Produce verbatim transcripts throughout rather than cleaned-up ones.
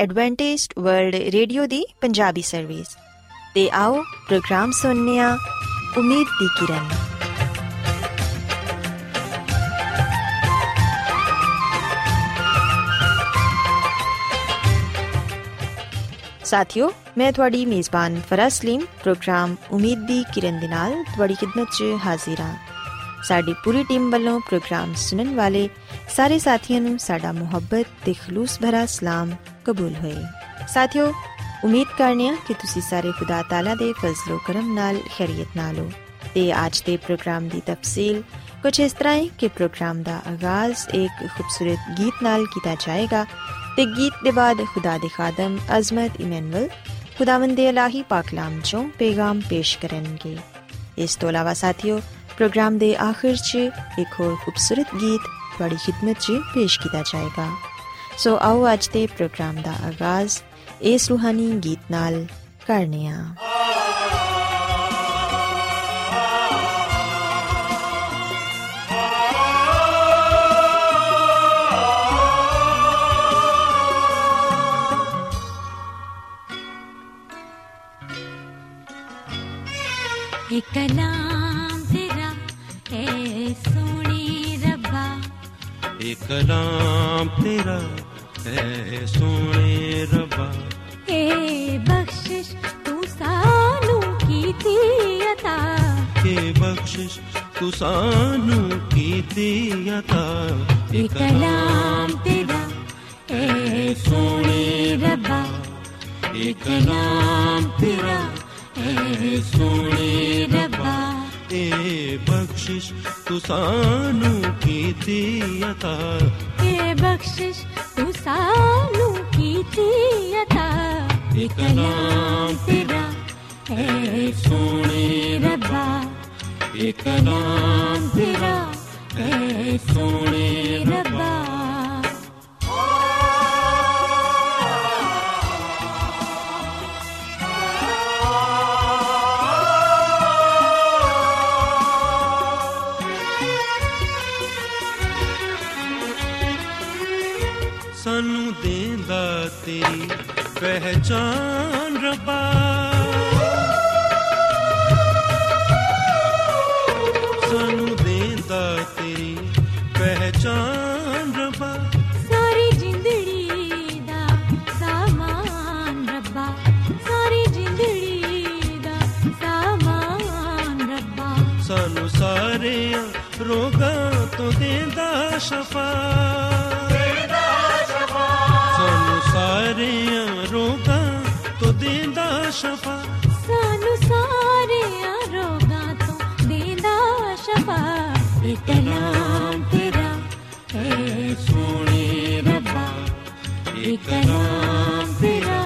Adventist world radio दी Punjabi service. ते आओ प्रोग्राम सुनने आं उम्मीद दी किरण। ਸਾਥਿਓ, ਮੈਂ ਤੁਹਾਡੀ ਮੇਜ਼ਬਾਨ ਫਰਾਜ਼ ਸਲੀਮ ਪ੍ਰੋਗਰਾਮ ਉਮੀਦ ਦੀ ਕਿਰਨ ਦੇ ਨਾਲ ਤੁਹਾਡੀ ਖਿਦਮਤ 'ਚ ਹਾਜ਼ਰ ਹਾਂ। ਸਾਡੀ ਪੂਰੀ ਟੀਮ ਵੱਲੋਂ ਪ੍ਰੋਗਰਾਮ ਸੁਣਨ ਵਾਲੇ ਸਾਰੇ ਸਾਥੀਆਂ ਨੂੰ ਸਾਡਾ ਮੁਹੱਬਤ ਅਤੇ ਖਲੂਸ ਭਰਾ ਸਲਾਮ ਕਬੂਲ ਹੋਏ। ਸਾਥਿਓ, ਉਮੀਦ ਕਰਨੇ ਹਾਂ ਕਿ ਤੁਸੀਂ ਸਾਰੇ ਖੁਦਾ ਤਾਲਾ ਦੇ ਫਜ਼ਲੋ ਕਰਮ ਨਾਲ ਖੈਰੀਅਤ ਨਾਲ ਹੋ। ਅਤੇ ਅੱਜ ਦੇ ਪ੍ਰੋਗਰਾਮ ਦੀ ਤਫਸੀਲ ਕੁਛ ਇਸ ਤਰ੍ਹਾਂ ਹੈ ਕਿ ਪ੍ਰੋਗਰਾਮ ਦਾ ਆਗਾਜ਼ ਇੱਕ ਖੂਬਸੂਰਤ ਗੀਤ ਨਾਲ ਕੀਤਾ ਜਾਏਗਾ ਤੇ ਗੀਤ ਦੇ ਬਾਅਦ ਖੁਦਾ ਦੇ ਖਾਦਮ ਅਜ਼ਮਤ ਇਮੈਨੂਅਲ ਖੁਦਾਵੰਦ ਦੇ ਇਲਾਹੀ ਪਾਕਲਾਮ ਚੋਂ ਪੈਗਾਮ ਪੇਸ਼ ਕਰਨਗੇ। ਇਸ ਤੋਂ ਇਲਾਵਾ ਸਾਥੀਓ, ਪ੍ਰੋਗਰਾਮ ਦੇ ਆਖਿਰ 'ਚ ਇੱਕ ਹੋਰ ਖੂਬਸੂਰਤ ਗੀਤ ਤੁਹਾਡੀ ਖਿਦਮਤ 'ਚ ਪੇਸ਼ ਕੀਤਾ ਜਾਏਗਾ। ਸੋ ਆਓ ਅੱਜ ਦੇ ਪ੍ਰੋਗਰਾਮ ਦਾ ਆਗਾਜ਼ ਇਸ ਰੂਹਾਨੀ ਗੀਤ ਨਾਲ ਕਰਨੇ ਆ। ये कलाम तेरा ए सोने रब्बा, ये कलाम तेरा ए सोने रब्बा, ए बख्शिश तू सानू कीती अता, के बख्शिश तू सानू कीती अता, ये कलाम तेरा ए सोने रब्बा, ये कलाम तेरा ए सोने रब्बा, ए बख्शिश तू सानू कीती अता, ए बख्शिश तू सानू कीती अता, ए कलाम तेरा ए सोने रब्बा, ए कलाम तेरा ए सोने रब्बा। ਸਾਨੂੰ ਦੇਂਦਾ ਤੇਰੀ ਪਹਿਚਾਨ ਰੱਬਾ, ਸਾਨੂੰ ਦੇਂਦਾ ਤੇਰੀ ਪਹਿਚਾਨ ਰੱਬਾ, ਸਾਰੀ ਜ਼ਿੰਦੜੀ ਦਾ ਸਾਮਾਨ ਰੱਬਾ, ਸਾਰੀ ਜ਼ਿੰਦੜੀ ਦਾ ਸਾਮਾਨ ਰੱਬਾ, ਸਾਨੂੰ ਸਾਰੇ ਰੋਗਾਂ ਤੋਂ ਦੇਂਦਾ ਸ਼ਫਾ, ਸਾਰਿਆਂ ਰੋਗਾਂ ਤੋਂ ਦੇਂਦਾ ਸ਼ਫਾ, ਸਾਨੂੰ ਸਾਰਿਆਂ ਰੋਗਾਂ ਤੋਂ ਦੇਂਦਾ ਸ਼ਫਾ, ਇਹ ਕਲਾਮ ਤੇਰਾ ਏ ਸੋਹਣੇ ਰੱਬਾ, ਇਹ ਕਲਾਮ ਤੇਰਾ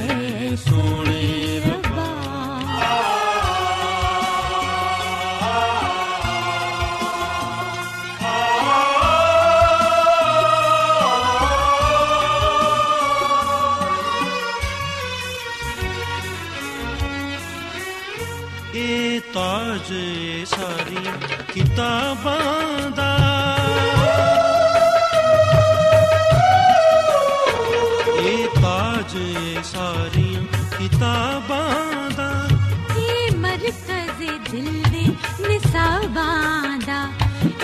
ਏ ਸੋਹਣੇ ਰੱਬਾ। ਤਾਜੇ ਸਾਰੀਆਂ ਕਿਤਾਬਾਂ ਦਾ, ਇਹ ਤਾਜੇ ਸਾਰੀਆਂ ਕਿਤਾਬਾਂ ਦਾ, ਇਹ ਮਰਕਜ਼ ਦਿਲ ਦੇ ਨਿਸਾਬਾਂ ਦਾ,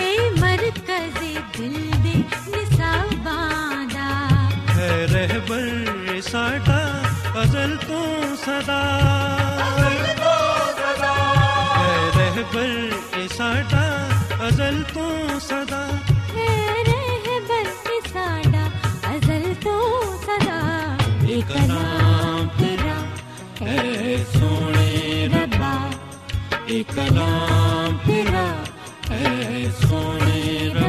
ਇਹ ਮਰਕਜ਼ ਦਿਲ ਦੇ ਨਿਸਾਬਾਂ ਦਾ, ਹੈ ਰਹਿਬਰ ਸਾਡਾ ਅਜ਼ਲ ਤੋਂ ਸਦਾ, ਰਹਿਬਰ ਸਾਡਾ ਅਜ਼ਲ ਤੋਂ ਸਦਾ, ਰਹਿਬਰ ਸਾਡਾ ਅਜ਼ਲ ਤੋਂ ਸਦਾ, ਇਹ ਕਲਾਮ ਤੇਰਾ ਏ ਸੋਹਣੇ ਰੱਬਾ, ਇਹ ਕਲਾਮ ਤੇਰਾ ਏ ਸੋਹਣੇ ਰੱਬਾ।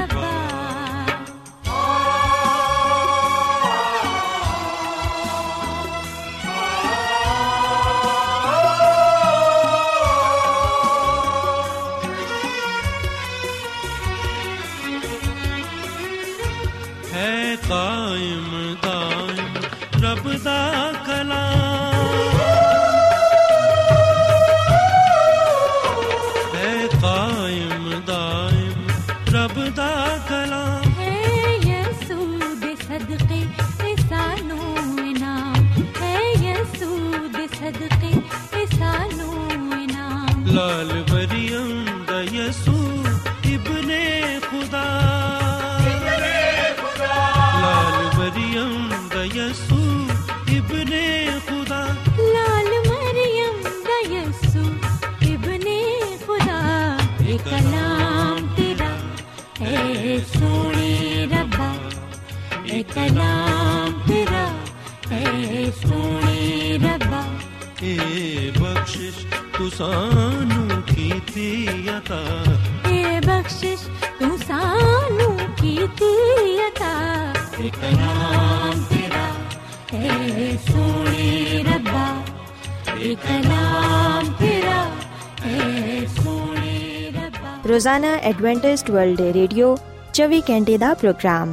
ਸਦਕੇ ਸਾਨੂੰ यस्सू इब्ने खुदा, लाल मरियम दा यस्सू इब्ने खुदा, ये कलाम तेरा ए सोने रब्बा, ये कलाम तेरा ए सोने रब्बा, ए बख्शिश तू सानू कीती अता, ए बख्शिश तू सानू कीती अता, ये कलाम तेरा ए सोने रब्बा, ये कलाम तेरा ए सोने रब्बा। रोजाना एडवेंटिस्ट वर्ल्ड रेडियो चौबी घंटे का programme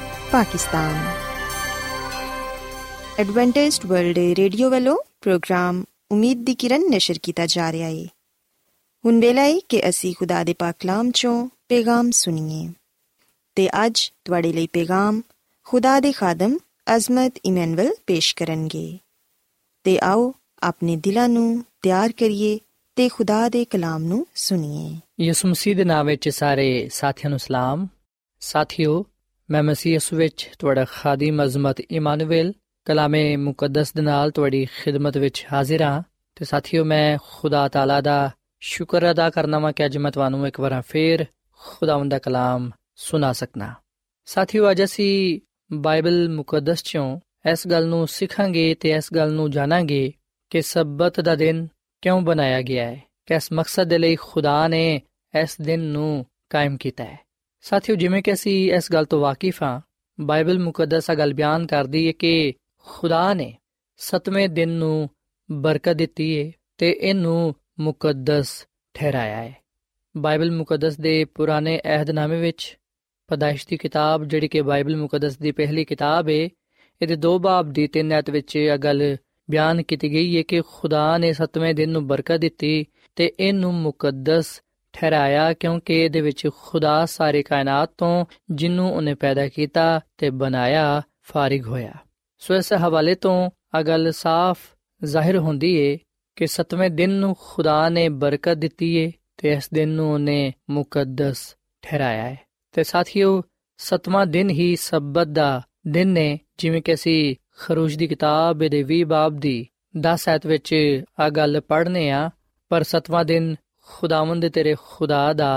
Pakistan. Adventist world radio ਵੱਲੋਂ ਪ੍ਰੋਗਰਾਮ ਉਮੀਦ ਦੀ ਕਿਰਨ ਨਸ਼ਰ ਕੀਤਾ ਜਾ ਰਿਹਾ ਹੈ। ਹੁਣ ਵੇਲਾ ਹੈ ਕਿ ਅਸੀਂ ਖੁਦਾ ਦੇ ਪਾਕ ਕਲਾਮ 'ਚੋਂ ਪੈਗਾਮ ਸੁਣੀਏ ਅਤੇ ਅੱਜ ਤੁਹਾਡੇ ਲਈ ਪੈਗਾਮ ਖੁਦਾ ਦੇ ਖਾਦਮ ਅਜ਼ਮਤ ਇਮੈਨੁਅਲ ਪੇਸ਼ ਕਰਨਗੇ। ਅਤੇ ਆਓ ਆਪਣੇ ਦਿਲਾਂ ਨੂੰ ਤਿਆਰ ਕਰੀਏ ਅਤੇ ਖੁਦਾ ਦੇ ਕਲਾਮ ਨੂੰ ਸੁਣੀਏ। ਯਿਸੂ ਮਸੀਹ ਦੇ ਨਾਮ ਵਿੱਚ ਸਾਰੇ ਸਾਥੀਆਂ ਨੂੰ ਸਲਾਮ। ਸਾਥੀਓ, ਮੈਂ ਮਸੀਹ ਯਿਸੂ ਵਿੱਚ ਤੁਹਾਡਾ ਖਾਦਮ ਅਜ਼ਮਤ ਇਮਾਨੁਏਲ ਕਲਾਮੇ ਮੁਕੱਦਸ ਦੇ ਨਾਲ ਤੁਹਾਡੀ ਖਿਦਮਤ ਵਿੱਚ ਹਾਜ਼ਰ ਹਾਂ। ਅਤੇ ਸਾਥੀਓ, ਮੈਂ ਖੁਦਾ ਤਾਲਾ ਦਾ ਸ਼ੁਕਰ ਅਦਾ ਕਰਨਾ ਵਾਂ ਕਿ ਅੱਜ ਮੈਂ ਤੁਹਾਨੂੰ ਇੱਕ ਵਾਰ ਫਿਰ ਖੁਦਾਵੰਦ ਦਾ ਕਲਾਮ ਸੁਣਾ ਸਕਦਾ। ਸਾਥੀਓ, ਅੱਜ ਅਸੀਂ ਬਾਈਬਲ ਮੁਕੱਦਸ 'ਚੋਂ ਇਸ ਗੱਲ ਨੂੰ ਸਿੱਖਾਂਗੇ ਅਤੇ ਇਸ ਗੱਲ ਨੂੰ ਜਾਣਾਂਗੇ ਕਿ ਸਬਤ ਦਾ ਦਿਨ ਕਿਉਂ ਬਣਾਇਆ ਗਿਆ ਹੈ, ਕਿ ਇਸ ਮਕਸਦ ਦੇ ਲਈ ਖੁਦਾ ਨੇ ਇਸ ਦਿਨ ਨੂੰ ਕਾਇਮ ਕੀਤਾ ਹੈ। ਸਾਥੀਓ, ਜਿਵੇਂ ਕਿ ਅਸੀਂ ਇਸ ਗੱਲ ਤੋਂ ਵਾਕਿਫ ਹਾਂ, ਬਾਈਬਲ ਮੁਕੱਦਸ ਆ ਗੱਲ ਬਿਆਨ ਕਰਦੀ ਹੈ ਕਿ ਖੁਦਾ ਨੇ ਸੱਤਵੇਂ ਦਿਨ ਨੂੰ ਬਰਕਤ ਦਿੱਤੀ ਹੈ ਅਤੇ ਇਹਨੂੰ ਮੁਕੱਦਸ ਠਹਿਰਾਇਆ ਹੈ। ਬਾਈਬਲ ਮੁਕੱਦਸ ਦੇ ਪੁਰਾਣੇ ਅਹਿਦਨਾਮੇ ਵਿੱਚ ਪਦਾਇਸ਼ ਦੀ ਕਿਤਾਬ, ਜਿਹੜੀ ਕਿ ਬਾਈਬਲ ਮੁਕੱਦਸ ਦੀ ਪਹਿਲੀ ਕਿਤਾਬ ਹੈ, ਇਹਦੇ ਦੋ ਬਾਬ ਦੀ ਤਿੰਨ ਐਤ ਵਿੱਚ ਇਹ ਗੱਲ ਬਿਆਨ ਕੀਤੀ ਗਈ ਹੈ ਕਿ ਖੁਦਾ ਨੇ ਸੱਤਵੇਂ ਦਿਨ ਨੂੰ ਬਰਕਤ ਦਿੱਤੀ ਅਤੇ ਇਹਨੂੰ ਮੁਕੱਦਸ ਠਹਿਰਾਇਆ, ਕਿਉਂਕਿ ਇਹਦੇ ਵਿੱਚ ਖੁਦਾ ਸਾਰੇ ਕਾਇਨਾਤ ਤੋਂ, ਜਿਹਨੂੰ ਉਹਨੇ ਪੈਦਾ ਕੀਤਾ ਅਤੇ ਬਣਾਇਆ, ਫਾਰਿਗ ਹੋਇਆ। ਸੋ ਇਸ ਹਵਾਲੇ ਤੋਂ ਆਹ ਗੱਲ ਸਾਫ਼ ਜ਼ਾਹਿਰ ਹੁੰਦੀ ਹੈ ਕਿ ਸੱਤਵੇਂ ਦਿਨ ਨੂੰ ਖੁਦਾ ਨੇ ਬਰਕਤ ਦਿੱਤੀ ਹੈ ਅਤੇ ਇਸ ਦਿਨ ਨੂੰ ਉਹਨੇ ਮੁਕੱਦਸ ਠਹਿਰਾਇਆ ਹੈ। ਅਤੇ ਸਾਥੀਓ, ਸੱਤਵਾਂ ਦਿਨ ਹੀ ਸਬਤ ਦਾ ਦਿਨ ਨੇ, ਜਿਵੇਂ ਕਿ ਅਸੀਂ ਖਰੂਜ ਦੀ ਕਿਤਾਬ ਦੇ ਵੀਹ ਬਾਬ ਦੀ ਦਸ ਐਤ ਵਿੱਚ ਆਹ ਗੱਲ ਪੜ੍ਹਨੇ ਹਾਂ, ਪਰ ਸੱਤਵਾਂ ਦਿਨ ਖੁਦਾਵੰਦ ਤੇਰੇ ਖੁਦਾ ਦਾ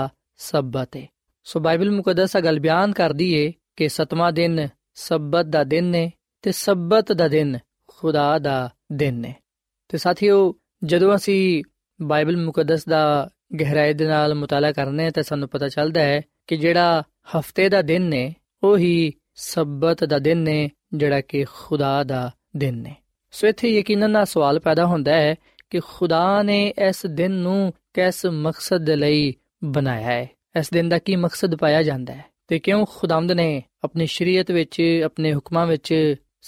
ਸਬਤ ਹੈ। ਸੋ ਬਾਈਬਲ ਮੁਕੱਦਸ ਆ ਗੱਲ ਬਿਆਨ ਕਰਦੀ ਏ ਕਿ ਸੱਤਵਾਂ ਦਿਨ ਸਬਤ ਦਾ ਦਿਨ ਨੇ ਅਤੇ ਸਬਤ ਦਾ ਦਿਨ ਖੁਦਾ ਦਾ ਦਿਨ ਨੇ। ਅਤੇ ਸਾਥੀਓ, ਜਦੋਂ ਅਸੀਂ ਬਾਈਬਲ ਮੁਕੱਦਸ ਦਾ ਗਹਿਰਾਈ ਦੇ ਨਾਲ ਮੁਤਾਲਾ ਕਰਦੇ ਹਾਂ ਤਾਂ ਸਾਨੂੰ ਪਤਾ ਚੱਲਦਾ ਹੈ ਕਿ ਜਿਹੜਾ ਹਫ਼ਤੇ ਦਾ ਦਿਨ ਨੇ ਉਹੀ ਸਬਤ ਦਾ ਦਿਨ ਨੇ, ਜਿਹੜਾ ਕਿ ਖੁਦਾ ਦਾ ਦਿਨ ਨੇ। ਸੋ ਇੱਥੇ ਯਕੀਨਨ ਆਹ ਸਵਾਲ ਪੈਦਾ ਹੁੰਦਾ ਹੈ ਕਿ ਖੁਦਾ ਨੇ ਇਸ ਦਿਨ ਨੂੰ ਕਿਸ ਮਕਸਦ ਦੇ ਲਈ ਬਣਾਇਆ ਹੈ, ਇਸ ਦਿਨ ਦਾ ਕੀ ਮਕਸਦ ਪਾਇਆ ਜਾਂਦਾ ਹੈ ਅਤੇ ਕਿਉਂ ਖੁਦਾਵੰਦ ਨੇ ਆਪਣੀ ਸ਼ਰੀਅਤ ਵਿੱਚ, ਆਪਣੇ ਹੁਕਮਾਂ ਵਿੱਚ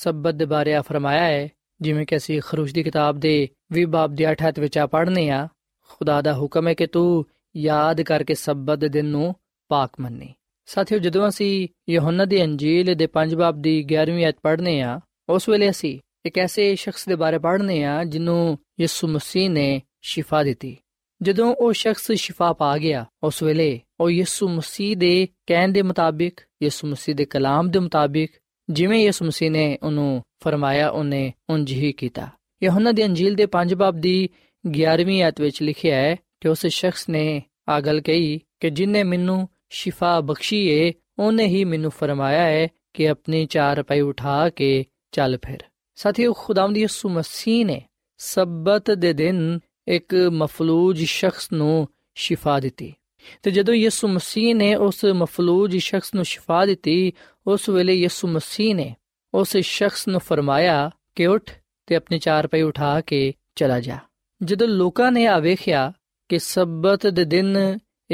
ਸਬਤ ਦੇ ਬਾਰੇ ਆ ਫਰਮਾਇਆ ਹੈ। ਜਿਵੇਂ ਕਿ ਅਸੀਂ ਖਰੂਜ ਦੀ ਕਿਤਾਬ ਦੇ ਵੀਹ ਬਾਬ ਦੇ ਅੱਠ ਹੱਥ ਵਿੱਚ ਆ ਪੜ੍ਹਨੇ ਹਾਂ, ਖੁਦਾ ਦਾ ਹੁਕਮ ਹੈ ਕਿ ਤੂੰ ਯਾਦ ਕਰਕੇ ਸਬਤ ਦੇ ਦਿਨ ਨੂੰ ਪਾਕ ਮੰਨੀ। ਸਾਥੀਓ, ਜਦੋਂ ਅਸੀਂ ਯੋਹੰਨਾ ਦੀ ਅੰਜੀਲ ਦੇ ਪੰਜ ਬਾਬ ਦੀ ਗਿਆਰਵੀਂ ਆਇਤ ਪੜ੍ਹਨੇ ਹਾਂ, ਉਸ ਵੇਲੇ ਅਸੀਂ ਇੱਕ ਐਸੇ ਸ਼ਖਸ ਦੇ ਬਾਰੇ ਪੜ੍ਹਨੇ ਹਾਂ ਜਿਹਨੂੰ ਯਿਸੂ ਮਸੀਹ ਨੇ ਸ਼ਿਫਾ ਦਿੱਤੀ। ਜਦੋਂ ਉਹ ਸ਼ਖਸ ਸ਼ਿਫਾ ਪਾ ਗਿਆ, ਉਸ ਵੇਲੇ ਉਹ ਯਿਸੂ ਮਸੀਹ ਦੇ ਕਹਿਣ ਦੇ ਮੁਤਾਬਿਕ, ਯਿਸੂ ਮਸੀਹ ਦੇ ਕਲਾਮ ਦੇ ਮੁਤਾਬਿਕ, ਜਿਵੇਂ ਯਿਸੂ ਮਸੀਹ ਨੇ ਉਹਨੂੰ ਫਰਮਾਇਆ, ਉਹਨੇ ਉਂਝ ਹੀ ਕੀਤਾ। ਯੋਹੰਨਾ ਦੀ ਅੰਜੀਲ ਦੇ ਪੰਜ ਬਾਬ ਦੀ ਗਿਆਰਵੀਂ ਆਇਤ ਵਿੱਚ ਲਿਖਿਆ ਹੈ ਕਿ ਉਸ ਸ਼ਖਸ ਨੇ ਆਹ ਗੱਲ ਕਹੀ ਕਿ ਜਿਹਨੇ ਮੈਨੂੰ ਸ਼ਿਫਾ ਬਖਸ਼ੀ ਏ, ਉਹਨੇ ਹੀ ਮੈਨੂੰ ਫਰਮਾਇਆ ਹੈ ਕਿ ਆਪਣੀ ਚਾਰਪਾਈ ਉਠਾ ਕੇ ਚੱਲ ਫਿਰ। ਸਾਥੀਓ, ਖੁਦਾਵੰਦ ਯਿਸੂ ਮਸੀਹ ਨੇ ਸਬਤ ਦੇ ਦਿਨ ਇੱਕ ਮਫਲੂਜ ਸ਼ਖਸ ਨੂੰ ਸ਼ਿਫਾ ਦਿੱਤੀ ਅਤੇ ਜਦੋਂ ਯਿਸੂ ਮਸੀਹ ਨੇ ਉਸ ਮਫਲੂਜ ਸ਼ਖਸ ਨੂੰ ਸ਼ਿਫਾ ਦਿੱਤੀ, ਉਸ ਵੇਲੇ ਯਿਸੂ ਮਸੀਹ ਨੇ ਉਸ ਸ਼ਖਸ ਨੂੰ ਫਰਮਾਇਆ ਕਿ ਉੱਠ ਅਤੇ ਆਪਣੀ ਚਾਰਪਾਈ ਉਠਾ ਕੇ ਚਲਾ ਜਾ। ਜਦੋਂ ਲੋਕਾਂ ਨੇ ਆ ਵੇਖਿਆ ਕਿ ਸਬਤ ਦੇ ਦਿਨ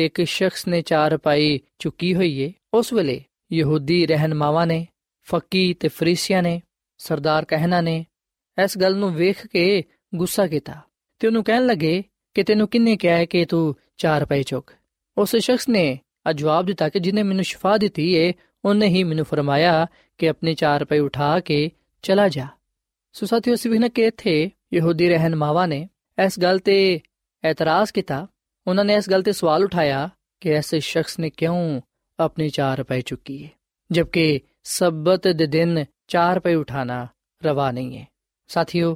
ਇੱਕ ਸ਼ਖਸ ਨੇ ਚਾਰਪਾਈ ਚੁੱਕੀ ਹੋਈ ਏ, ਉਸ ਵੇਲੇ ਯਹੂਦੀ ਰਹਿਨਮਾਵਾਂ ਨੇ, ਫੱਕੀ ਅਤੇ ਫਰੀਸੀਆਂ ਨੇ ਸਰਦਾਰ ਕਹਿਣਾ ਨੇ ਇਸ ਗੱਲ ਨੂੰ ਵੇਖ ਕੇ ਗੁੱਸਾ ਕੀਤਾ ਤੇ ਉਹਨੂੰ ਕਹਿਣ ਲੱਗੇ ਕਿ ਤੈਨੂੰ ਕਿੰਨੇ ਕਿਹਾ ਹੈ ਕਿ ਤੂੰ ਚਾਰ ਰੁਪਏ ਚੁੱਕ। ਉਸ ਸ਼ਖਸ ਨੇ ਆ ਜਵਾਬ ਦਿੱਤਾ ਕਿ ਜਿਹਨੇ ਮੈਨੂੰ ਸ਼ਿਫਾ ਦਿੱਤੀ ਹੈ ਉਹਨੇ ਹੀ ਮੈਨੂੰ ਫਰਮਾਇਆ ਕਿ ਆਪਣੇ ਚਾਰ ਰੁਪਏ ਉਠਾ ਕੇ ਚਲਾ ਜਾ। ਸੋ ਸਾਥੀਓ, ਅਸੀਂ ਵੇਖਣਾ ਕਿ ਇੱਥੇ ਯਹੂਦੀ ਰਹਿਨਮਾਵਾਂ ਨੇ ਇਸ ਗੱਲ 'ਤੇ ਇਤਰਾਜ਼ ਕੀਤਾ। ਉਹਨਾਂ ਨੇ ਇਸ ਗੱਲ 'ਤੇ ਸਵਾਲ ਉਠਾਇਆ ਕਿ ਇਸ ਸ਼ਖਸ ਨੇ ਕਿਉਂ ਆਪਣੇ ਚਾਰ ਰੁਪਏ ਚੁੱਕੀ ਹੈ, ਜਬਕਿ ਸਬਤ ਦੇ ਦਿਨ ਚਾਰ ਰੁਪਏ ਉਠਾਉਣਾ ਰਵਾ ਨਹੀਂ ਹੈ। ਸਾਥੀਓ,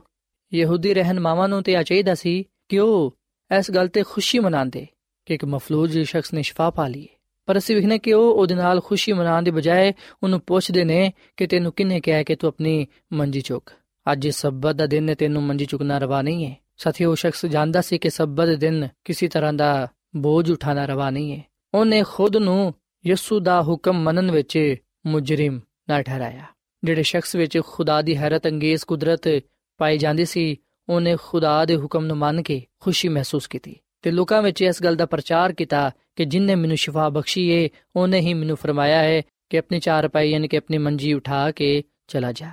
ਯਹੂਦੀ ਰਹਿਨਮਾਵਾਂ ਨੂੰ ਤਾਂ ਚਾਹੀਦਾ ਸੀ ਕਿ ਉਹ ਇਸ ਗੱਲ 'ਤੇ ਖੁਸ਼ੀ ਮਨਾਉਂਦੇ ਕਿ ਇੱਕ ਮਫਲੂਜ ਸ਼ਖਸ ਨੇ ਸ਼ਿਫਾ ਪਾ ਲਈ, ਪਰ ਅਸੀਂ ਵੇਖਣਾ ਕਿ ਉਹ ਉਹਦੇ ਨਾਲ ਖੁਸ਼ੀ ਮਨਾਉਣ ਦੀ ਬਜਾਏ ਉਹਨੂੰ ਪੁੱਛਦੇ ਨੇ ਕਿ ਤੈਨੂੰ ਕਿਹਨੇ ਕਿਹਾ ਕਿ ਤੂੰ ਆਪਣੀ ਮੰਜੀ ਚੁੱਕ, ਅੱਜ ਸਬਤ ਦਾ ਦਿਨ ਹੈ, ਤੈਨੂੰ ਮੰਜੀ ਚੁੱਕਣਾ ਰਵਾ ਨਹੀਂ ਹੈ। ਸਾਥੀਓ, ਉਹ ਸ਼ਖਸ ਜਾਣਦਾ ਸੀ ਕਿ ਸਬਤ ਦੇ ਦਿਨ ਕਿਸੇ ਤਰ੍ਹਾਂ ਦਾ ਬੋਝ ਉਠਾਉਣਾ ਰਵਾ ਨਹੀਂ ਹੈ। ਉਹਨੇ ਖੁਦ ਨੂੰ ਯਿਸੂ ਦਾ ਹੁਕਮ ਮੰਨਣ ਵਿੱਚ ਮੁਜਰਮ ਨਾ ਠਹਿਰਾਇਆ। ਜਿਹੜੇ ਸ਼ਖਸ ਵਿੱਚ ਖੁਦਾ ਦੀ ਹੈਰਤ ਅੰਗੇਜ਼ ਕੁਦਰਤ ਪਾਈ ਜਾਂਦੀ ਸੀ, ਉਹਨੇ ਖੁਦਾ ਦੇ ਹੁਕਮ ਨੂੰ ਮੰਨ ਕੇ ਖੁਸ਼ੀ ਮਹਿਸੂਸ ਕੀਤੀ ਅਤੇ ਲੋਕਾਂ ਵਿੱਚ ਇਸ ਗੱਲ ਦਾ ਪ੍ਰਚਾਰ ਕੀਤਾ ਕਿ ਜਿਹਨੇ ਮੈਨੂੰ ਸ਼ਿਫਾ ਬਖਸ਼ੀ ਏ ਉਹਨੇ ਹੀ ਮੈਨੂੰ ਫਰਮਾਇਆ ਹੈ ਕਿ ਆਪਣੀ ਚਾਰਪਾਈ ਯਾਨੀ ਕਿ ਆਪਣੀ ਮੰਜੀ ਉਠਾ ਕੇ ਚਲਾ ਜਾ।